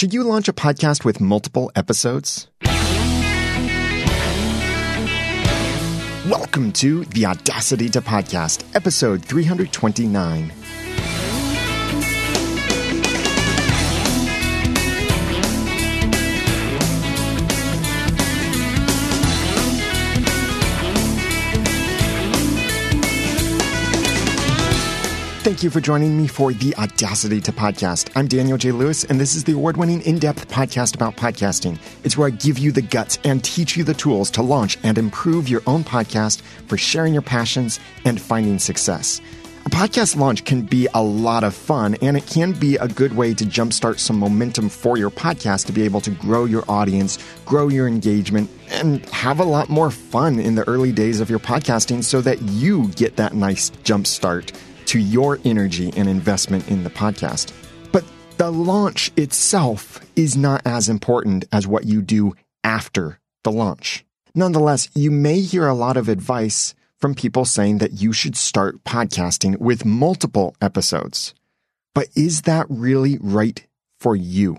Should you launch a podcast with multiple episodes? Welcome to The Audacity to Podcast, episode 329. Thank you for joining me for The Audacity to Podcast. I'm Daniel J. Lewis, and this is the award-winning in-depth podcast about podcasting. It's where I give you the guts and teach you the tools to launch and improve your own podcast for sharing your passions and finding success. A podcast launch can be a lot of fun, and it can be a good way to jumpstart some momentum for your podcast to be able to grow your audience, grow your engagement, and have a lot more fun in the early days of your podcasting so that you get that nice jumpstart to your energy and investment in the podcast. But the launch itself is not as important as what you do after the launch. Nonetheless, you may hear a lot of advice from people saying that you should start podcasting with multiple episodes. But is that really right for you?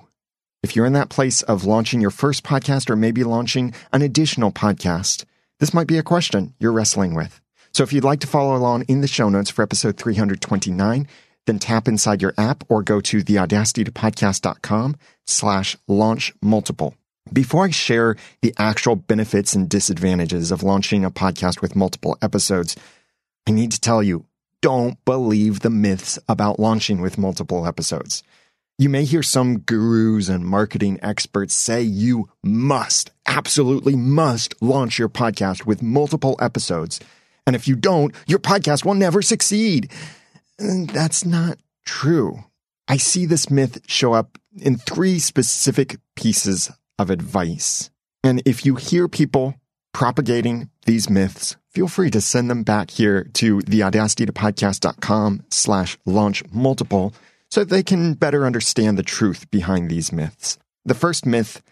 If you're in that place of launching your first podcast or maybe launching an additional podcast, this might be a question you're wrestling with. So if you'd like to follow along in the show notes for episode 329, then tap inside your app or go to theaudacitytopodcast.com/launch multiple. Before I share the actual benefits and disadvantages of launching a podcast with multiple episodes, I need to tell you, don't believe the myths about launching with multiple episodes. You may hear some gurus and marketing experts say you must, absolutely must launch your podcast with multiple episodes. And if you don't, your podcast will never succeed. That's not true. I see this myth show up in three specific pieces of advice. And if you hear people propagating these myths, feel free to send them back here to theaudacitytopodcast.com/launch multiple so they can better understand the truth behind these myths. The first myth: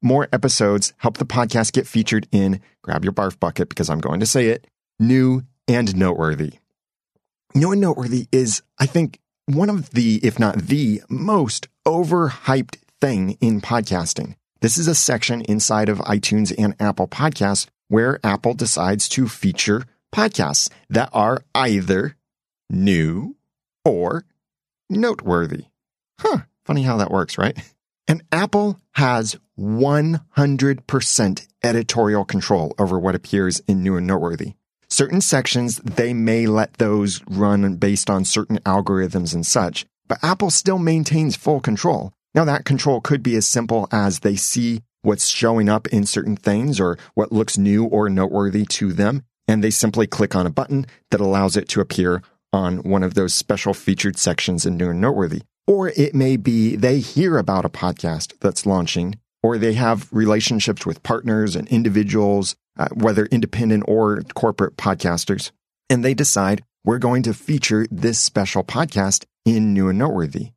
more episodes help the podcast get featured in, grab your barf bucket because I'm going to say it, New and Noteworthy. New and Noteworthy is, I think, one of the, if not the most overhyped thing in podcasting. This is a section inside of iTunes and Apple Podcasts where Apple decides to feature podcasts that are either new or noteworthy. Funny how that works, right? And Apple has 100% editorial control over what appears in New and Noteworthy. Certain sections, they may let those run based on certain algorithms and such, but Apple still maintains full control. Now, that control could be as simple as they see what's showing up in certain things or what looks new or noteworthy to them, and they simply click on a button that allows it to appear on one of those special featured sections in New and Noteworthy. Or it may be they hear about a podcast that's launching, or they have relationships with partners and individuals, whether independent or corporate podcasters, and they decide we're going to feature this special podcast in New and Noteworthy.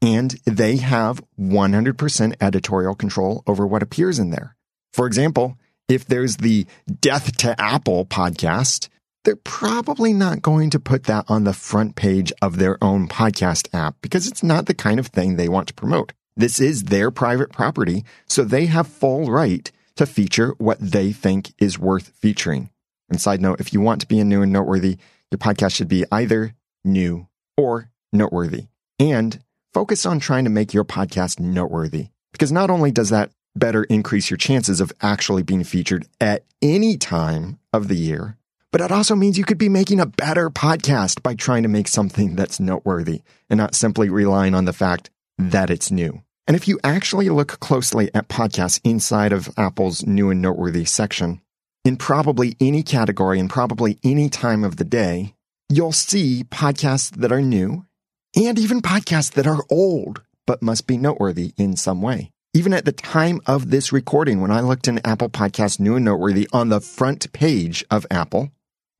And they have 100% editorial control over what appears in there. For example, if there's the Death to Apple podcast, they're probably not going to put that on the front page of their own podcast app because it's not the kind of thing they want to promote. This is their private property, so they have full right to feature what they think is worth featuring. And side note, if you want to be in New and Noteworthy, your podcast should be either new or noteworthy. And focus on trying to make your podcast noteworthy, because not only does that better increase your chances of actually being featured at any time of the year, but it also means you could be making a better podcast by trying to make something that's noteworthy and not simply relying on the fact that it's new. And if you actually look closely at podcasts inside of Apple's New and Noteworthy section, in probably any category and probably any time of the day, you'll see podcasts that are new and even podcasts that are old but must be noteworthy in some way. Even at the time of this recording, when I looked in Apple Podcasts New and Noteworthy on the front page of Apple,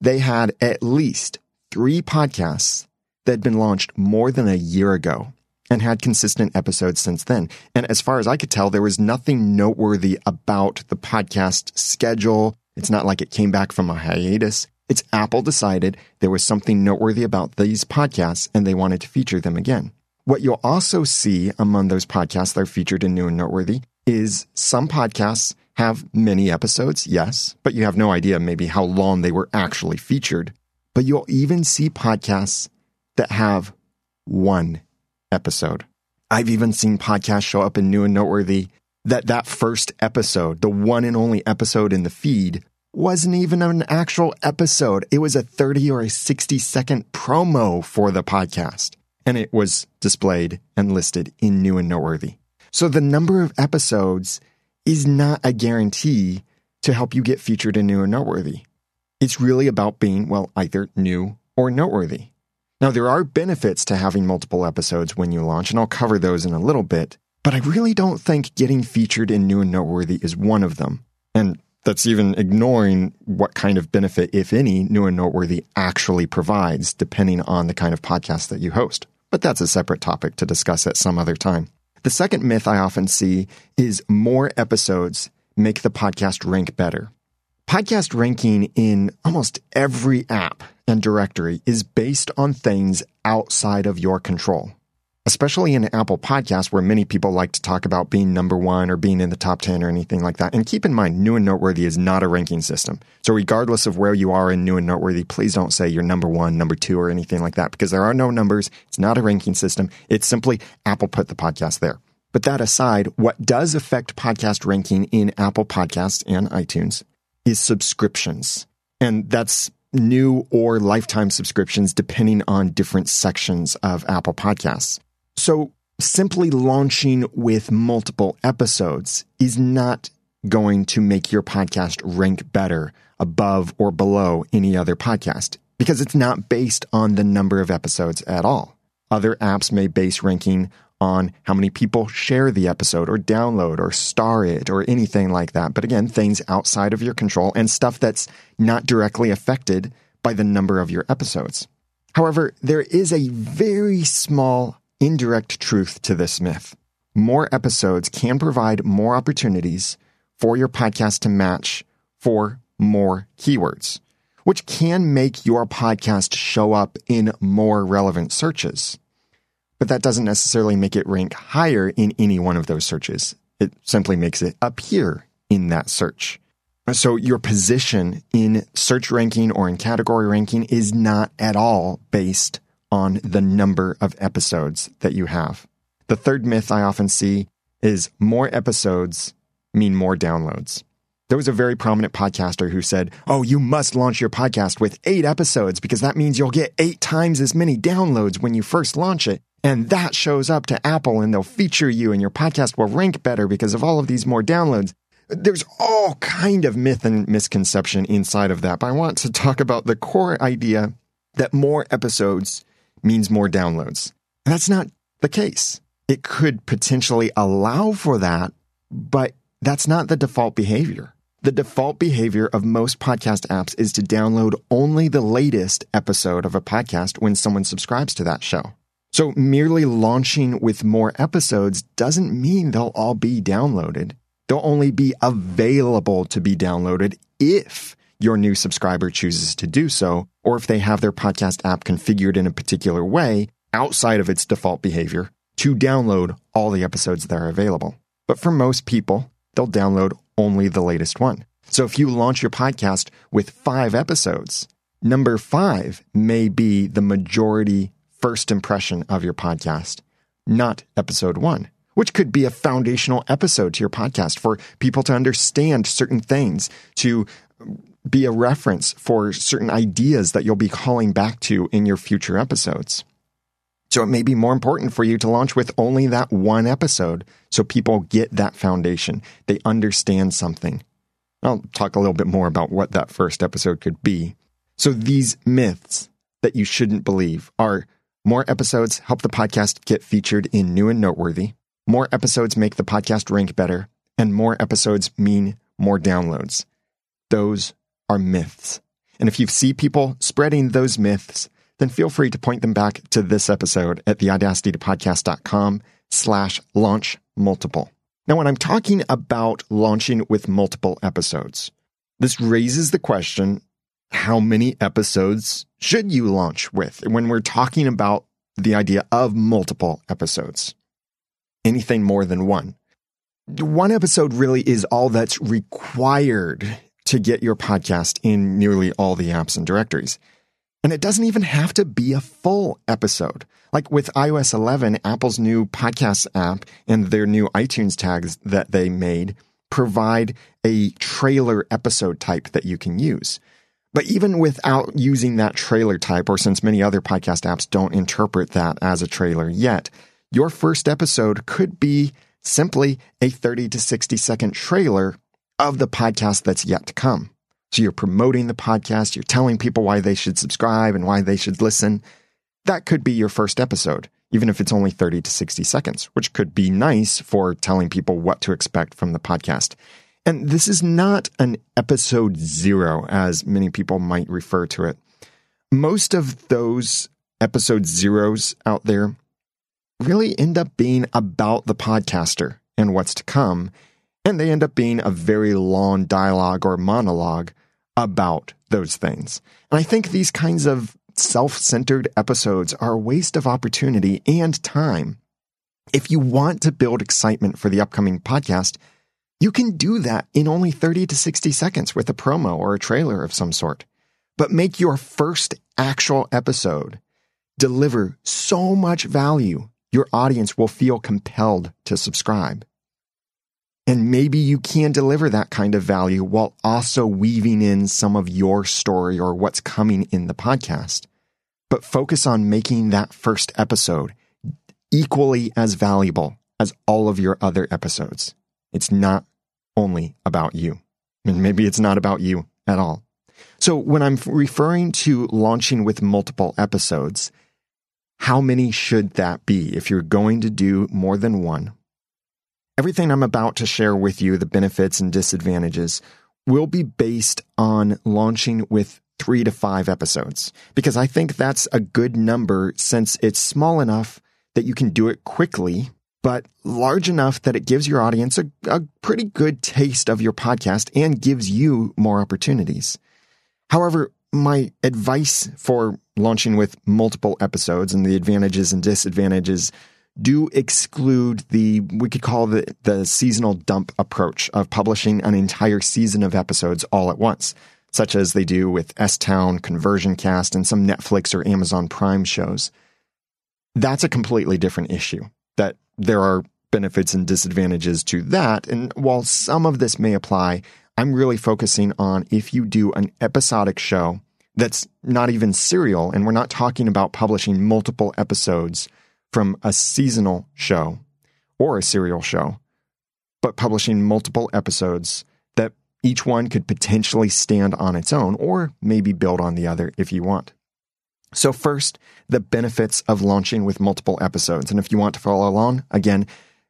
they had at least 3 podcasts that had been launched more than a year ago and had consistent episodes since then. And as far as I could tell, there was nothing noteworthy about the podcast schedule. It's not like it came back from a hiatus. It's Apple decided there was something noteworthy about these podcasts and they wanted to feature them again. What you'll also see among those podcasts that are featured in New and Noteworthy is some podcasts have many episodes, yes, but you have no idea maybe how long they were actually featured. But you'll even see podcasts that have one episode. I've even seen podcasts show up in New and Noteworthy that first episode, the one and only episode in the feed, wasn't even an actual episode. It was a 30 or a 60-second promo for the podcast, and it was displayed and listed in New and Noteworthy. So the number of episodes is not a guarantee to help you get featured in New and Noteworthy. It's really about being, well, either new or noteworthy. Now, there are benefits to having multiple episodes when you launch, and I'll cover those in a little bit, but I really don't think getting featured in New and Noteworthy is one of them. And that's even ignoring what kind of benefit, if any, New and Noteworthy actually provides, depending on the kind of podcast that you host. But that's a separate topic to discuss at some other time. The second myth I often see is more episodes make the podcast rank better. Podcast ranking in almost every app and directory is based on things outside of your control. Especially in Apple Podcasts, where many people like to talk about being number one or being in the top 10 or anything like that. And keep in mind, New and Noteworthy is not a ranking system. So regardless of where you are in New and Noteworthy, please don't say you're number one, number two, or anything like that, because there are no numbers. It's not a ranking system. It's simply Apple put the podcast there. But that aside, what does affect podcast ranking in Apple Podcasts and iTunes is subscriptions. And that's new or lifetime subscriptions, depending on different sections of Apple Podcasts. So simply launching with multiple episodes is not going to make your podcast rank better above or below any other podcast, because it's not based on the number of episodes at all. Other apps may base ranking on how many people share the episode or download or star it or anything like that. But again, things outside of your control and stuff that's not directly affected by the number of your episodes. However, there is a very small indirect truth to this myth. More episodes can provide more opportunities for your podcast to match for more keywords, which can make your podcast show up in more relevant searches. But that doesn't necessarily make it rank higher in any one of those searches. It simply makes it appear in that search. So your position in search ranking or in category ranking is not at all based on the number of episodes that you have. The third myth I often see is more episodes mean more downloads. There was a very prominent podcaster who said, oh, you must launch your podcast with 8 episodes because that means you'll get 8 times as many downloads when you first launch it. And that shows up to Apple and they'll feature you and your podcast will rank better because of all of these more downloads. There's all kind of myth and misconception inside of that. But I want to talk about the core idea that more episodes means more downloads. And that's not the case. It could potentially allow for that, but that's not the default behavior. The default behavior of most podcast apps is to download only the latest episode of a podcast when someone subscribes to that show. So merely launching with more episodes doesn't mean they'll all be downloaded. They'll only be available to be downloaded if your new subscriber chooses to do so, or if they have their podcast app configured in a particular way outside of its default behavior to download all the episodes that are available. But for most people, they'll download only the latest one. So if you launch your podcast with 5 episodes, number 5 may be the majority first impression of your podcast, not episode 1, which could be a foundational episode to your podcast for people to understand certain things, to be a reference for certain ideas that you'll be calling back to in your future episodes. So it may be more important for you to launch with only that one episode so people get that foundation. They understand something. I'll talk a little bit more about what that first episode could be. So these myths that you shouldn't believe are: more episodes help the podcast get featured in New and Noteworthy, more episodes make the podcast rank better, and more episodes mean more downloads. Those are myths. And if you see people spreading those myths, then feel free to point them back to this episode at theaudacitytopodcast.com/launch-multiple. Now, when I'm talking about launching with multiple episodes, this raises the question, how many episodes should you launch with? When we're talking about the idea of multiple episodes, anything more than one. One episode really is all that's required to get your podcast in nearly all the apps and directories. And it doesn't even have to be a full episode. Like with iOS 11, Apple's new podcast app and their new iTunes tags that they made provide a trailer episode type that you can use. But even without using that trailer type, or since many other podcast apps don't interpret that as a trailer yet, your first episode could be simply a 30 to 60 second trailer of the podcast that's yet to come. So you're promoting the podcast, you're telling people why they should subscribe and why they should listen. That could be your first episode, even if it's only 30 to 60 seconds, which could be nice for telling people what to expect from the podcast. And this is not an episode zero, as many people might refer to it. Most of those episode zeros out there really end up being about the podcaster and what's to come, and they end up being a very long dialogue or monologue about those things. And I think these kinds of self-centered episodes are a waste of opportunity and time. If you want to build excitement for the upcoming podcast, you can do that in only 30 to 60 seconds with a promo or a trailer of some sort. But make your first actual episode deliver so much value, your audience will feel compelled to subscribe. And maybe you can deliver that kind of value while also weaving in some of your story or what's coming in the podcast. But focus on making that first episode equally as valuable as all of your other episodes. It's not only about you. And maybe it's not about you at all. So when I'm referring to launching with multiple episodes, how many should that be if you're going to do more than one? Everything I'm about to share with you, the benefits and disadvantages, will be based on launching with 3 to 5 episodes, because I think that's a good number since it's small enough that you can do it quickly, but large enough that it gives your audience a pretty good taste of your podcast and gives you more opportunities. However, my advice for launching with multiple episodes and the advantages and disadvantages do exclude the seasonal dump approach of publishing an entire season of episodes all at once, such as they do with S-Town, Conversion Cast, and some Netflix or Amazon Prime shows. That's a completely different issue, that there are benefits and disadvantages to that. And while some of this may apply, I'm really focusing on if you do an episodic show that's not even serial, and we're not talking about publishing multiple episodes from a seasonal show or a serial show, but publishing multiple episodes that each one could potentially stand on its own or maybe build on the other if you want. So first, the benefits of launching with multiple episodes. And if you want to follow along, again,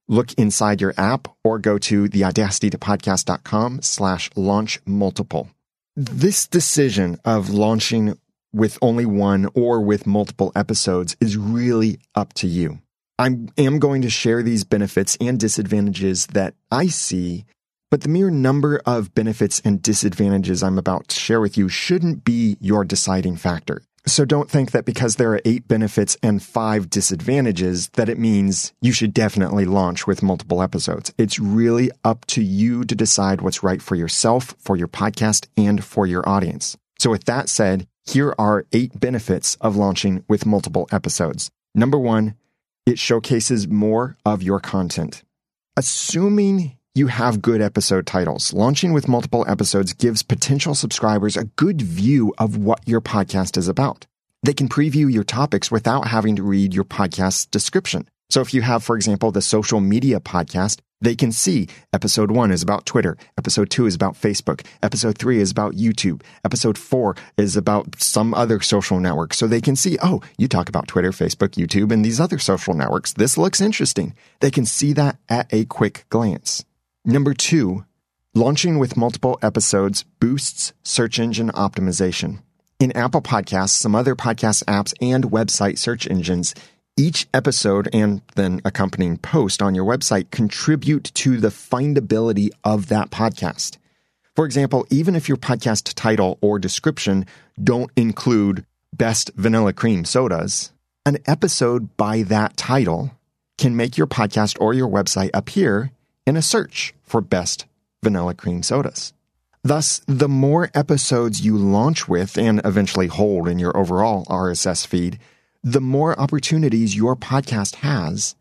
look inside your app or go to the audacitytopodcast.com/launch multiple. This decision of launching with only one or with multiple episodes is really up to you. I am going to share these benefits and disadvantages that I see, but the mere number of benefits and disadvantages I'm about to share with you shouldn't be your deciding factor. So don't think that because there are 8 benefits and 5 disadvantages that it means you should definitely launch with multiple episodes. It's really up to you to decide what's right for yourself, for your podcast, and for your audience. So with that said, here are 8 benefits of launching with multiple episodes. Number 1, it showcases more of your content. Assuming you have good episode titles, launching with multiple episodes gives potential subscribers a good view of what your podcast is about. They can preview your topics without having to read your podcast's description. So if you have, for example, the social media podcast, they can see episode 1 is about Twitter, episode 2 is about Facebook, episode 3 is about YouTube, episode 4 is about some other social network. So they can see, oh, you talk about Twitter, Facebook, YouTube, and these other social networks. This looks interesting. They can see that at a quick glance. Number 2, launching with multiple episodes boosts search engine optimization. In Apple Podcasts, some other podcast apps, and website search engines, each episode and then accompanying post on your website contribute to the findability of that podcast. For example, even if your podcast title or description don't include best vanilla cream sodas, An episode by that title can make your podcast or your website appear in a search for best vanilla cream sodas. Thus, the more episodes you launch with and eventually hold in your overall RSS feed, the more opportunities your podcast has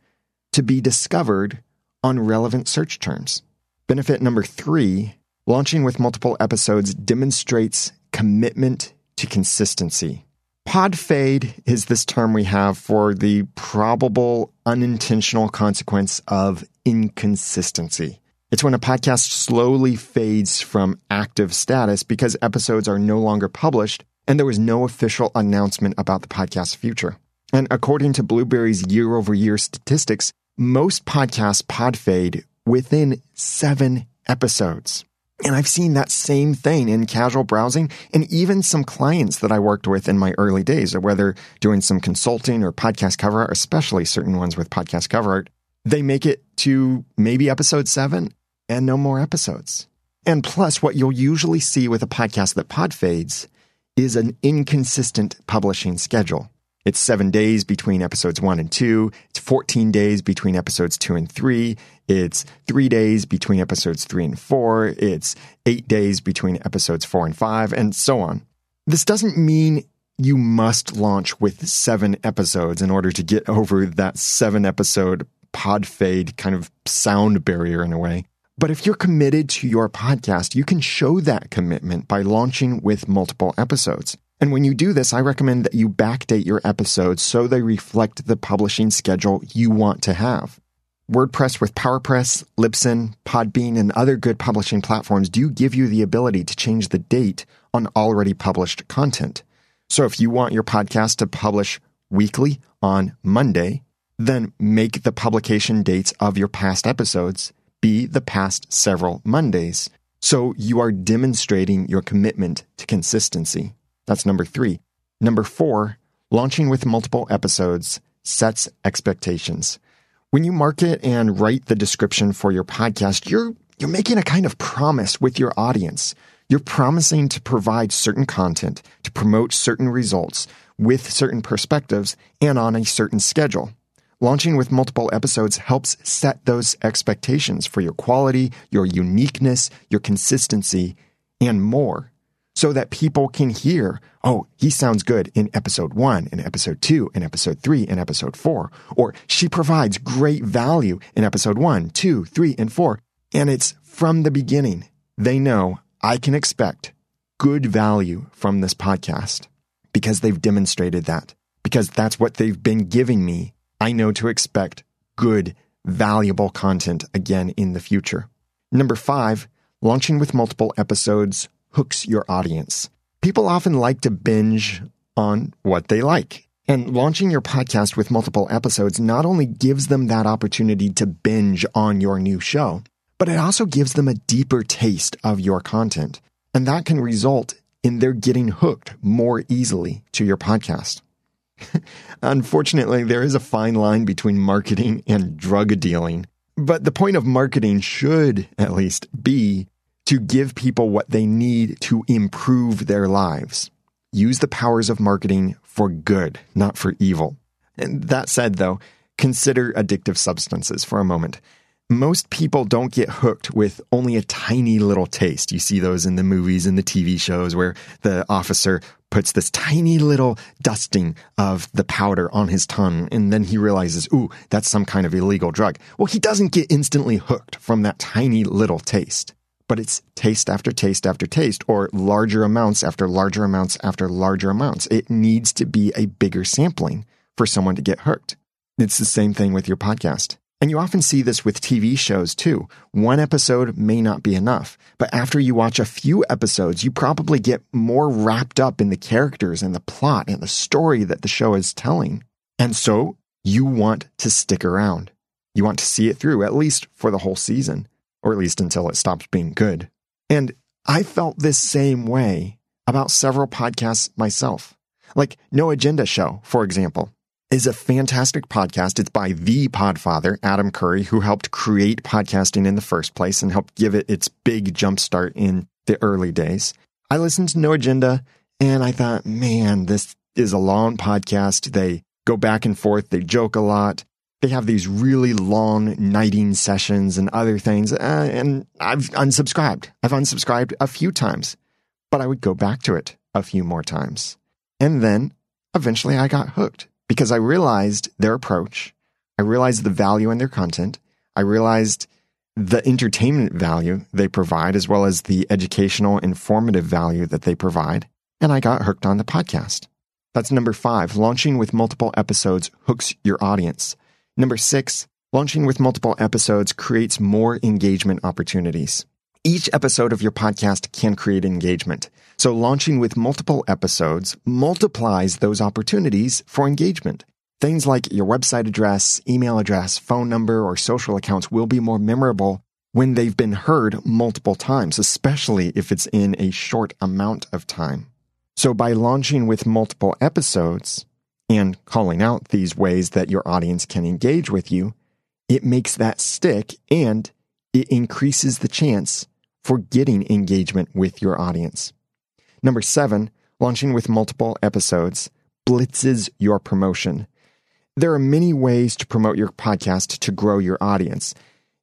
to be discovered on relevant search terms. Benefit number 3, launching with multiple episodes demonstrates commitment to consistency. Pod fade is this term we have for the probable unintentional consequence of inconsistency. It's when a podcast slowly fades from active status because episodes are no longer published and there was no official announcement about the podcast's future. And according to Blueberry's year-over-year statistics, most podcasts pod fade within 7 episodes. And I've seen that same thing in casual browsing and even some clients that I worked with in my early days, whether doing some consulting or podcast cover art, especially certain ones with podcast cover art. They make it to maybe episode 7 and no more episodes. And plus, what you'll usually see with a podcast that pod fades is an inconsistent publishing schedule. It's 7 days between episodes 1 and 2. It's 14 days between episodes 2 and 3. It's 3 days between episodes 3 and 4. It's 8 days between episodes 4 and 5, and so on. This doesn't mean you must launch with 7 episodes in order to get over that 7-episode pod fade kind of sound barrier in a way. But if you're committed to your podcast, you can show that commitment by launching with multiple episodes. And when you do this, I recommend that you backdate your episodes so they reflect the publishing schedule you want to have. WordPress with PowerPress, Libsyn, Podbean, and other good publishing platforms do give you the ability to change the date on already published content. So if you want your podcast to publish weekly on Monday, then make the publication dates of your past episodes be the past several Mondays, so you are demonstrating your commitment to consistency. That's number 3. Number 4, launching with multiple episodes sets expectations. When you market and write the description for your podcast, you're making a kind of promise with your audience. You're promising to provide certain content, to promote certain results, with certain perspectives, and on a certain schedule. Launching with multiple episodes helps set those expectations for your quality, your uniqueness, your consistency, and more, so that people can hear, oh, he sounds good in episode 1, in episode 2, in episode 3, in episode 4, or she provides great value in episode 1, 2, 3, and 4. And it's from the beginning. They know I can expect good value from this podcast because they've demonstrated that, because that's what they've been giving me. I know to expect good, valuable content again in the future. Number 5, launching with multiple episodes hooks your audience. People often like to binge on what they like. And launching your podcast with multiple episodes not only gives them that opportunity to binge on your new show, but it also gives them a deeper taste of your content. And that can result in their getting hooked more easily to your podcast. Unfortunately, there is a fine line between marketing and drug dealing, but the point of marketing should, at least, be to give people what they need to improve their lives. Use the powers of marketing for good, not for evil. And that said, though, consider addictive substances for a moment. Most people don't get hooked with only a tiny little taste. You see those in the movies and the TV shows where the officer puts this tiny little dusting of the powder on his tongue, and then he realizes, ooh, that's some kind of illegal drug. Well, he doesn't get instantly hooked from that tiny little taste, but it's taste after taste after taste, or larger amounts after larger amounts after larger amounts. It needs to be a bigger sampling for someone to get hooked. It's the same thing with your podcast. And you often see this with TV shows too. One episode may not be enough, but after you watch a few episodes, you probably get more wrapped up in the characters and the plot and the story that the show is telling. And so you want to stick around. You want to see it through, at least for the whole season, or at least until it stops being good. And I felt this same way about several podcasts myself. Like No Agenda Show, for example, is a fantastic podcast. It's by the podfather, Adam Curry, who helped create podcasting in the first place and helped give it its big jumpstart in the early days. I listened to No Agenda and I thought, man, this is a long podcast. They go back and forth. They joke a lot. They have these really long nighting sessions and other things. And I've unsubscribed. I've unsubscribed a few times, but I would go back to it a few more times. And then eventually I got hooked because I realized their approach. I realized the value in their content. I realized the entertainment value they provide, as well as the educational, informative value that they provide. And I got hooked on the podcast. That's number 5. Launching with multiple episodes hooks your audience. Number 6, launching with multiple episodes creates more engagement opportunities. Each episode of your podcast can create engagement. So launching with multiple episodes multiplies those opportunities for engagement. Things like your website address, email address, phone number, or social accounts will be more memorable when they've been heard multiple times, especially if it's in a short amount of time. So by launching with multiple episodes and calling out these ways that your audience can engage with you, it makes that stick and it increases the chance for getting engagement with your audience. Number 7, launching with multiple episodes blitzes your promotion. There are many ways to promote your podcast to grow your audience.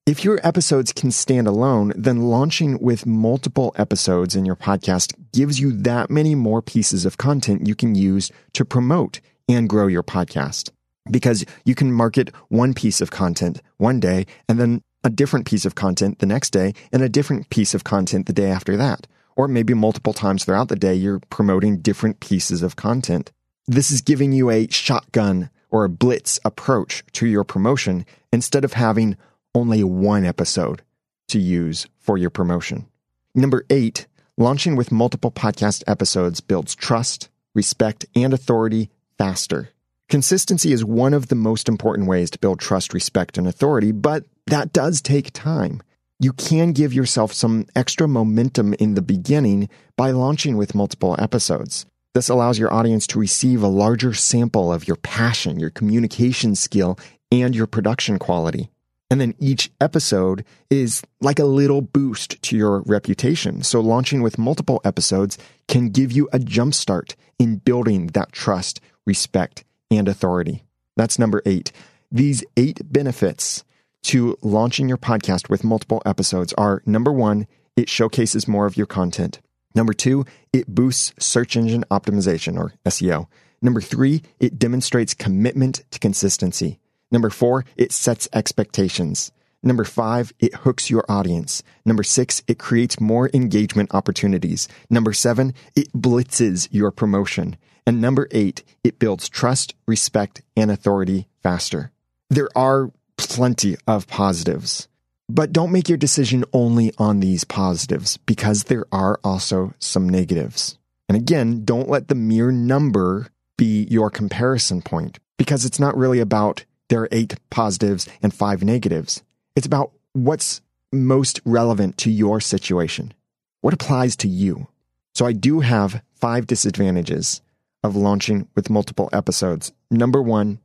If your episodes can stand alone, then launching with multiple episodes in your podcast gives you that many more pieces of content you can use to promote and grow your podcast. Because you can market one piece of content one day, and then a different piece of content the next day, and a different piece of content the day after that. Or maybe multiple times throughout the day, you're promoting different pieces of content. This is giving you a shotgun or a blitz approach to your promotion instead of having only one episode to use for your promotion. Number 8, launching with multiple podcast episodes builds trust, respect, and authority faster. Consistency is one of the most important ways to build trust, respect, and authority, but that does take time. You can give yourself some extra momentum in the beginning by launching with multiple episodes. This allows your audience to receive a larger sample of your passion, your communication skill, and your production quality. And then each episode is like a little boost to your reputation. So launching with multiple episodes can give you a jump start in building that trust, respect, and authority. That's number 8. These 8 benefits to launching your podcast with multiple episodes are: number 1, it showcases more of your content. Number 2, it boosts search engine optimization, or SEO. Number 3, it demonstrates commitment to consistency. Number 4, it sets expectations. Number 5, it hooks your audience. Number 6, it creates more engagement opportunities. Number 7, it blitzes your promotion. And number 8, it builds trust, respect, and authority faster. There are plenty of positives. But don't make your decision only on these positives, because there are also some negatives. And again, don't let the mere number be your comparison point, because it's not really about there are 8 positives and 5 negatives. It's about what's most relevant to your situation, what applies to you. So I do have 5 disadvantages of launching with multiple episodes. Number 1,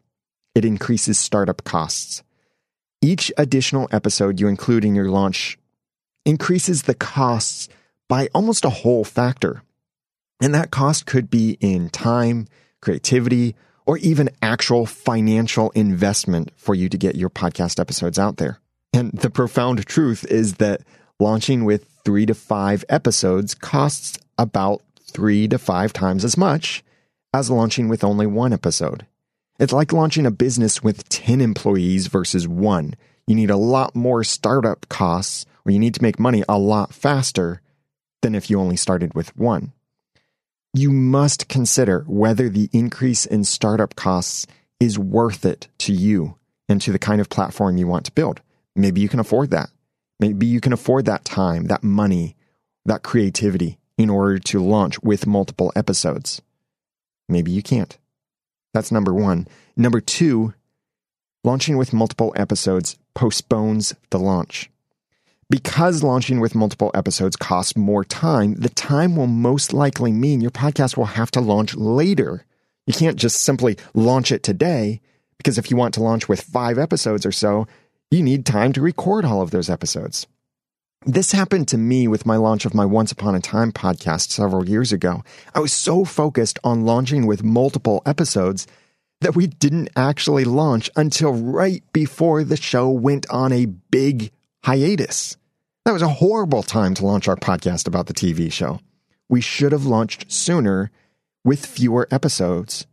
it increases startup costs. Each additional episode you include in your launch increases the costs by almost a whole factor. And that cost could be in time, creativity, or even actual financial investment for you to get your podcast episodes out there. And the profound truth is that launching with 3 to 5 episodes costs about 3 to 5 times as much as launching with only 1 episode. It's like launching a business with 10 employees versus 1. You need a lot more startup costs, or you need to make money a lot faster than if you only started with 1. You must consider whether the increase in startup costs is worth it to you and to the kind of platform you want to build. Maybe you can afford that. Maybe you can afford that time, that money, that creativity in order to launch with multiple episodes. Maybe you can't. That's number 1. Number 2, launching with multiple episodes postpones the launch. Because launching with multiple episodes costs more time, the time will most likely mean your podcast will have to launch later. You can't just simply launch it today, because if you want to launch with 5 episodes or so, you need time to record all of those episodes. This happened to me with my launch of my Once Upon a Time podcast several years ago. I was so focused on launching with multiple episodes that we didn't actually launch until right before the show went on a big hiatus. That was a horrible time to launch our podcast about the TV show. We should have launched sooner with fewer episodes.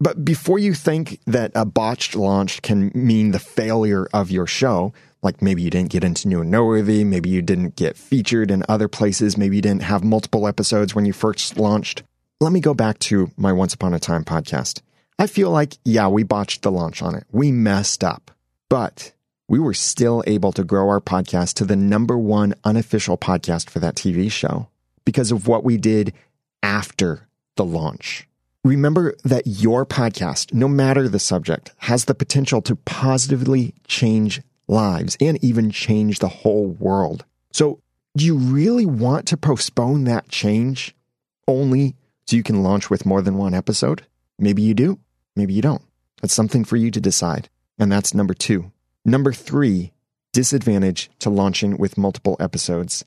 But before you think that a botched launch can mean the failure of your show, like maybe you didn't get into New and Noteworthy, maybe you didn't get featured in other places, maybe you didn't have multiple episodes when you first launched, let me go back to my Once Upon a Time podcast. I feel like, yeah, we botched the launch on it. We messed up. But we were still able to grow our podcast to the #1 unofficial podcast for that TV show because of what we did after the launch. Remember that your podcast, no matter the subject, has the potential to positively change lives and even change the whole world. So do you really want to postpone that change only so you can launch with more than one episode? Maybe you do, maybe you don't. That's something for you to decide. And that's #2. #3, disadvantage to launching with multiple episodes.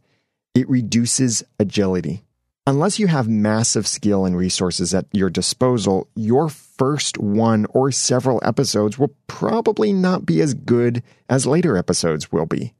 It reduces agility. Unless you have massive skill and resources at your disposal, your first one or several episodes will probably not be as good as later episodes will be.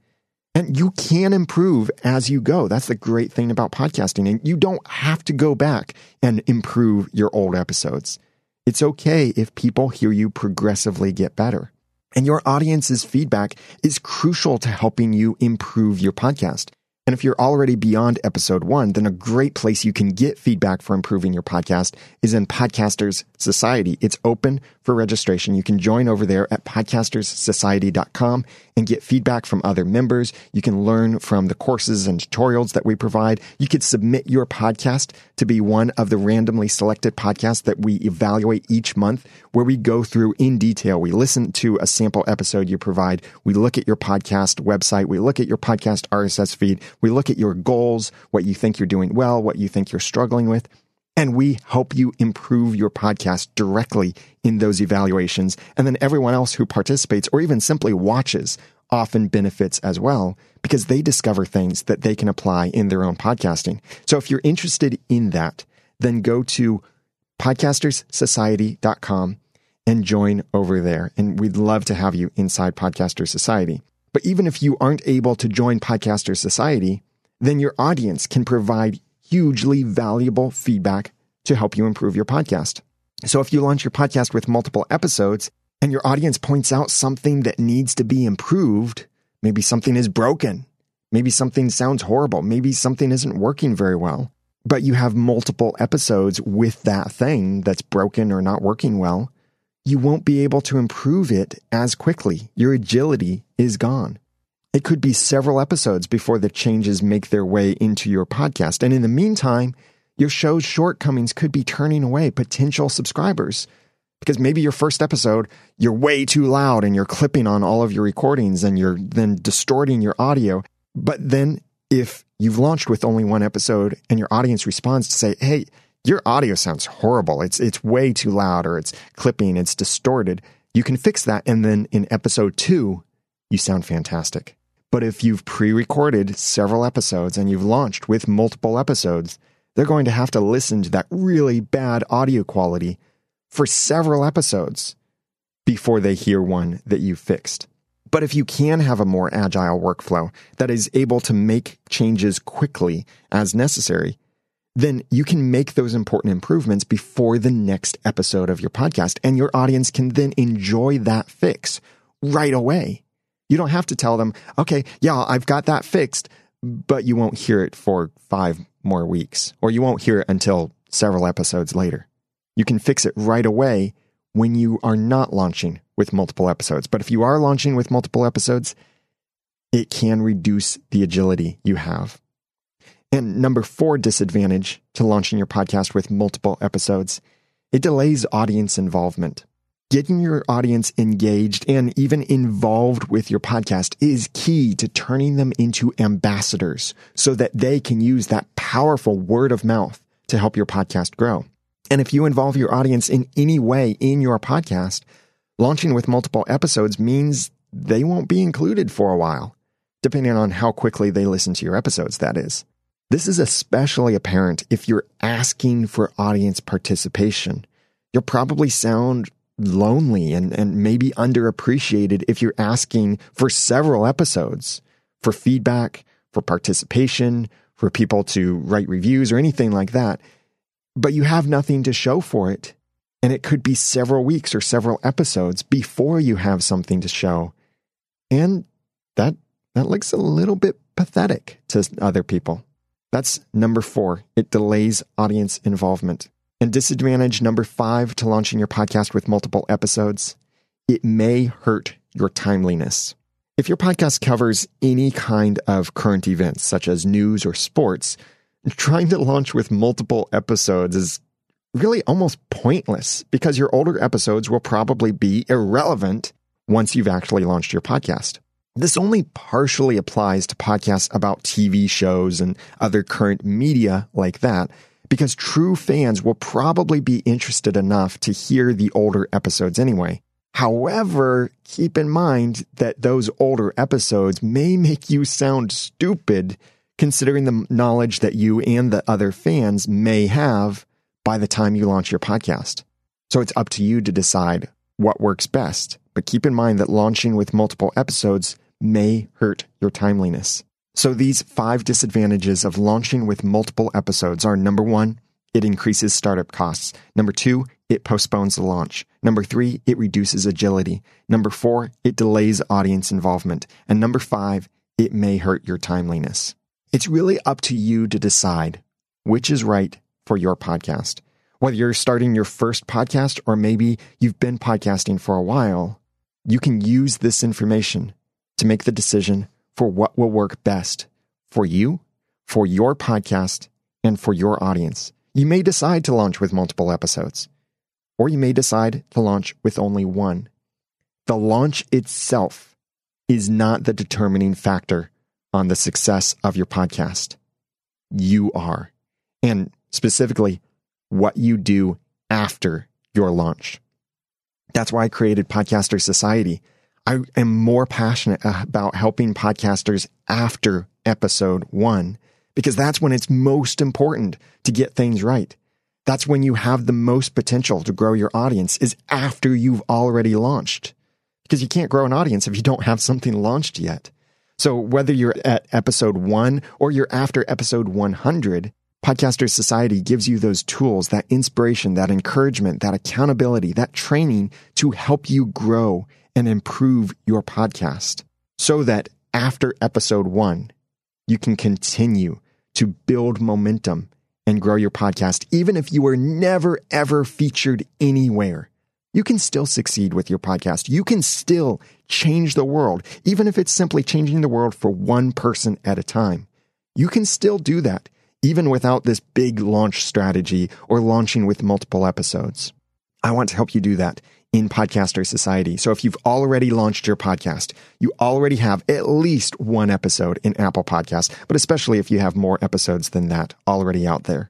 And you can improve as you go. That's the great thing about podcasting. And you don't have to go back and improve your old episodes. It's okay if people hear you progressively get better. And your audience's feedback is crucial to helping you improve your podcast. And if you're already beyond episode 1, then a great place you can get feedback for improving your podcast is in Podcasters Society. It's open for registration. You can join over there at podcasterssociety.com and get feedback from other members. You can learn from the courses and tutorials that we provide. You could submit your podcast to be one of the randomly selected podcasts that we evaluate each month, where we go through in detail. We listen to a sample episode you provide. We look at your podcast website. We look at your podcast RSS feed. We look at your goals, what you think you're doing well, what you think you're struggling with, and we help you improve your podcast directly in those evaluations. And then everyone else who participates or even simply watches often benefits as well because they discover things that they can apply in their own podcasting. So if you're interested in that, then go to podcasterssociety.com and join over there. And we'd love to have you inside Podcasters Society. But even if you aren't able to join Podcasters Society, then your audience can provide hugely valuable feedback to help you improve your podcast. So if you launch your podcast with multiple episodes and your audience points out something that needs to be improved, maybe something is broken, maybe something sounds horrible, maybe something isn't working very well, but you have multiple episodes with that thing that's broken or not working well, you won't be able to improve it as quickly. Your agility is gone. It could be several episodes before the changes make their way into your podcast. And in the meantime, your show's shortcomings could be turning away potential subscribers because maybe your first episode, you're way too loud and you're clipping on all of your recordings and you're then distorting your audio. But then if you've launched with only one episode and your audience responds to say, hey, your audio sounds horrible. It's way too loud, or it's clipping, it's distorted. You can fix that. And then in episode 2, you sound fantastic. But if you've pre-recorded several episodes and you've launched with multiple episodes, they're going to have to listen to that really bad audio quality for several episodes before they hear one that you fixed. But if you can have a more agile workflow that is able to make changes quickly as necessary, then you can make those important improvements before the next episode of your podcast. And your audience can then enjoy that fix right away. You don't have to tell them, okay, yeah, I've got that fixed, but you won't hear it for 5 more weeks, or you won't hear it until several episodes later. You can fix it right away when you are not launching with multiple episodes. But if you are launching with multiple episodes, it can reduce the agility you have. And #4 disadvantage to launching your podcast with multiple episodes, it delays audience involvement. Getting your audience engaged and even involved with your podcast is key to turning them into ambassadors so that they can use that powerful word of mouth to help your podcast grow. And if you involve your audience in any way in your podcast, launching with multiple episodes means they won't be included for a while, depending on how quickly they listen to your episodes, that is. This is especially apparent if you're asking for audience participation. You'll probably sound lonely and maybe underappreciated if you're asking for several episodes for feedback, for participation, for people to write reviews or anything like that, but you have nothing to show for it. And it could be several weeks or several episodes before you have something to show. And that looks a little bit pathetic to other people. That's number 4. It delays audience involvement. And disadvantage number 5 to launching your podcast with multiple episodes, it may hurt your timeliness. If your podcast covers any kind of current events, such as news or sports, trying to launch with multiple episodes is really almost pointless because your older episodes will probably be irrelevant once you've actually launched your podcast. This only partially applies to podcasts about TV shows and other current media like that, because true fans will probably be interested enough to hear the older episodes anyway. However, keep in mind that those older episodes may make you sound stupid considering the knowledge that you and the other fans may have by the time you launch your podcast. So it's up to you to decide what works best. But keep in mind that launching with multiple episodes may hurt your timeliness. So these 5 disadvantages of launching with multiple episodes are: number 1, it increases startup costs. Number 2, it postpones the launch. Number 3, it reduces agility. Number 4, it delays audience involvement. And number 5, it may hurt your timeliness. It's really up to you to decide which is right for your podcast. Whether you're starting your first podcast or maybe you've been podcasting for a while, you can use this information to make the decision for what will work best for you, for your podcast, and for your audience. You may decide to launch with multiple episodes, or you may decide to launch with only one. The launch itself is not the determining factor on the success of your podcast. You are. And specifically, what you do after your launch. That's why I created Podcasters Society. I am more passionate about helping podcasters after episode 1, because that's when it's most important to get things right. That's when you have the most potential to grow your audience, is after you've already launched, because you can't grow an audience if you don't have something launched yet. So whether you're at episode 1 or you're after episode 100, Podcasters Society gives you those tools, that inspiration, that encouragement, that accountability, that training to help you grow and improve your podcast so that after episode 1, you can continue to build momentum and grow your podcast. Even if you were never, ever featured anywhere, you can still succeed with your podcast. You can still change the world, even if it's simply changing the world for one person at a time. You can still do that, even without this big launch strategy or launching with multiple episodes. I want to help you do that in Podcaster Society. So if you've already launched your podcast, you already have at least one episode in Apple Podcasts, but especially if you have more episodes than that already out there,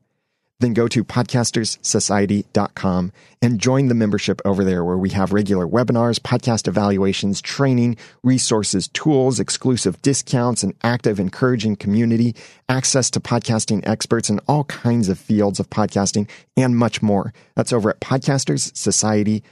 then go to podcasterssociety.com and join the membership over there, where we have regular webinars, podcast evaluations, training, resources, tools, exclusive discounts, an active, encouraging community, access to podcasting experts in all kinds of fields of podcasting, and much more. That's over at podcasterssociety.com.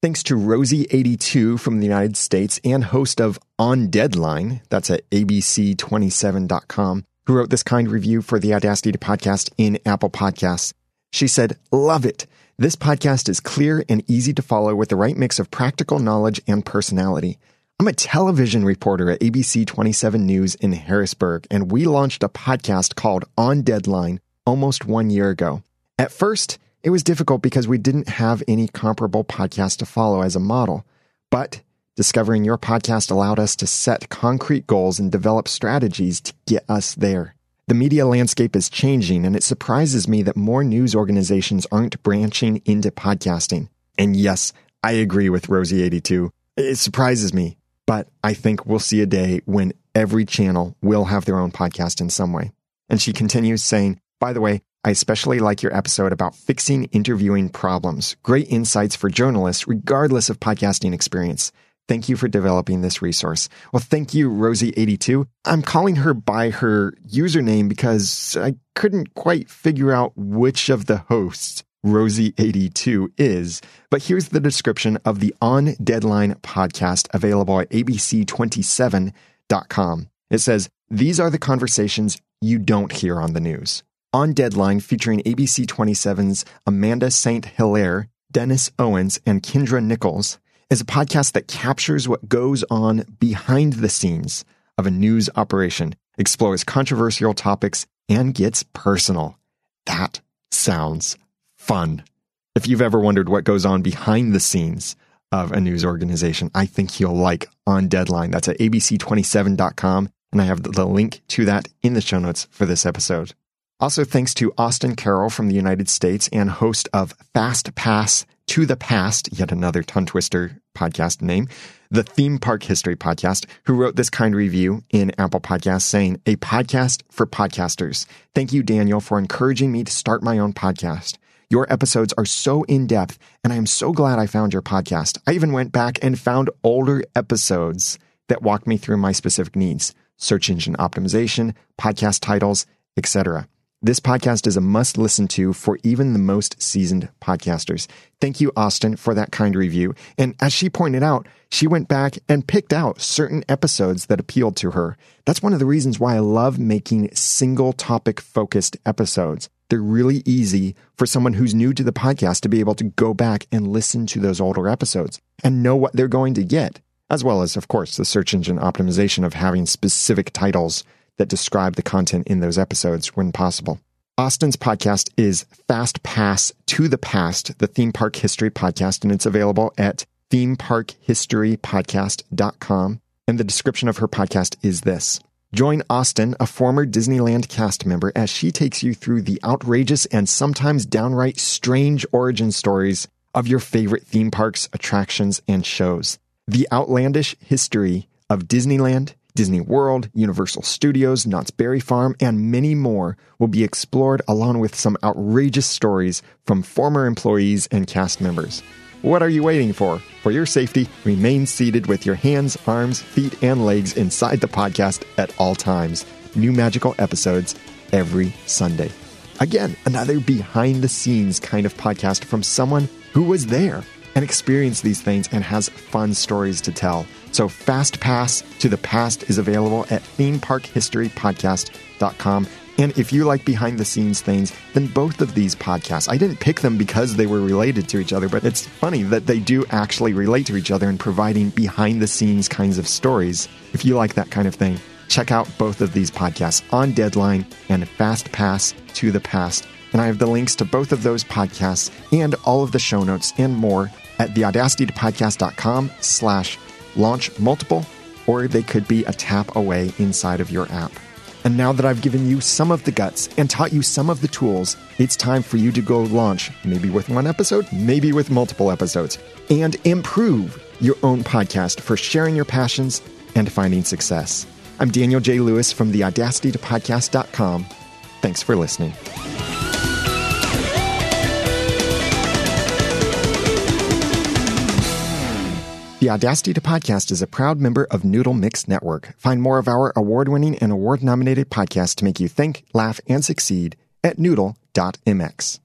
Thanks to Rosie82 from the United States and host of On Deadline, that's at abc27.com, who wrote this kind review for the Audacity to Podcast in Apple Podcasts. She said, "Love it. This podcast is clear and easy to follow with the right mix of practical knowledge and personality. I'm a television reporter at ABC 27 News in Harrisburg, and we launched a podcast called On Deadline almost 1 year ago. At first, it was difficult because we didn't have any comparable podcast to follow as a model, but discovering your podcast allowed us to set concrete goals and develop strategies to get us there. The media landscape is changing, and it surprises me that more news organizations aren't branching into podcasting." And yes, I agree with Rosie82. It surprises me, but I think we'll see a day when every channel will have their own podcast in some way. And she continues saying, "By the way, I especially like your episode about fixing interviewing problems. Great insights for journalists, regardless of podcasting experience. Thank you for developing this resource." Well, thank you, Rosie82. I'm calling her by her username because I couldn't quite figure out which of the hosts Rosie82 is. But here's the description of the On Deadline podcast available at abc27.com. It says, "These are the conversations you don't hear on the news." On Deadline, featuring ABC 27's Amanda Saint-Hilaire, Dennis Owens, and Kendra Nichols, is a podcast that captures what goes on behind the scenes of a news operation, explores controversial topics, and gets personal. That sounds fun. If you've ever wondered what goes on behind the scenes of a news organization, I think you'll like On Deadline. That's at abc27.com, and I have the link to that in the show notes for this episode. Also, thanks to Austin Carroll from the United States and host of Fast Pass to the Past, yet another tongue twister podcast name, the Theme Park History Podcast, who wrote this kind review in Apple Podcasts saying, "A podcast for podcasters. Thank you, Daniel, for encouraging me to start my own podcast. Your episodes are so in-depth, and I am so glad I found your podcast. I even went back and found older episodes that walked me through my specific needs, search engine optimization, podcast titles, etc. This podcast is a must listen to for even the most seasoned podcasters." Thank you, Austin, for that kind review. And as she pointed out, she went back and picked out certain episodes that appealed to her. That's one of the reasons why I love making single topic focused episodes. They're really easy for someone who's new to the podcast to be able to go back and listen to those older episodes and know what they're going to get, as well as, of course, the search engine optimization of having specific titles that describe the content in those episodes when possible. Austin's podcast is Fast Pass to the Past, the Theme Park History Podcast, and it's available at ThemeParkHistoryPodcast.com. And the description of her podcast is this: "Join Austin, a former Disneyland cast member, as she takes you through the outrageous and sometimes downright strange origin stories of your favorite theme parks, attractions, and shows. The outlandish history of Disneyland, Disney World, Universal Studios, Knott's Berry Farm, and many more will be explored, along with some outrageous stories from former employees and cast members. What are you waiting for? For your safety, remain seated with your hands, arms, feet, and legs inside the podcast at all times. New magical episodes every Sunday." Again, another behind-the-scenes kind of podcast from someone who was there and experienced these things and has fun stories to tell. So Fast Pass to the Past is available at ThemeParkHistoryPodcast.com. And if you like behind-the-scenes things, then both of these podcasts, I didn't pick them because they were related to each other, but it's funny that they do actually relate to each other in providing behind-the-scenes kinds of stories. If you like that kind of thing, check out both of these podcasts, On Deadline and Fast Pass to the Past. And I have the links to both of those podcasts and all of the show notes and more at theaudacitytopodcast.com/launch multiple, or they could be a tap away inside of your app. And now that I've given you some of the guts and taught you some of the tools, it's time for you to go launch, maybe with one episode, maybe with multiple episodes, and improve your own podcast for sharing your passions and finding success. I'm Daniel J. Lewis from theaudacitytopodcast.com. Thanks for listening. The Audacity to Podcast is a proud member of Noodle Mix Network. Find more of our award-winning and award-nominated podcasts to make you think, laugh, and succeed at noodle.mx.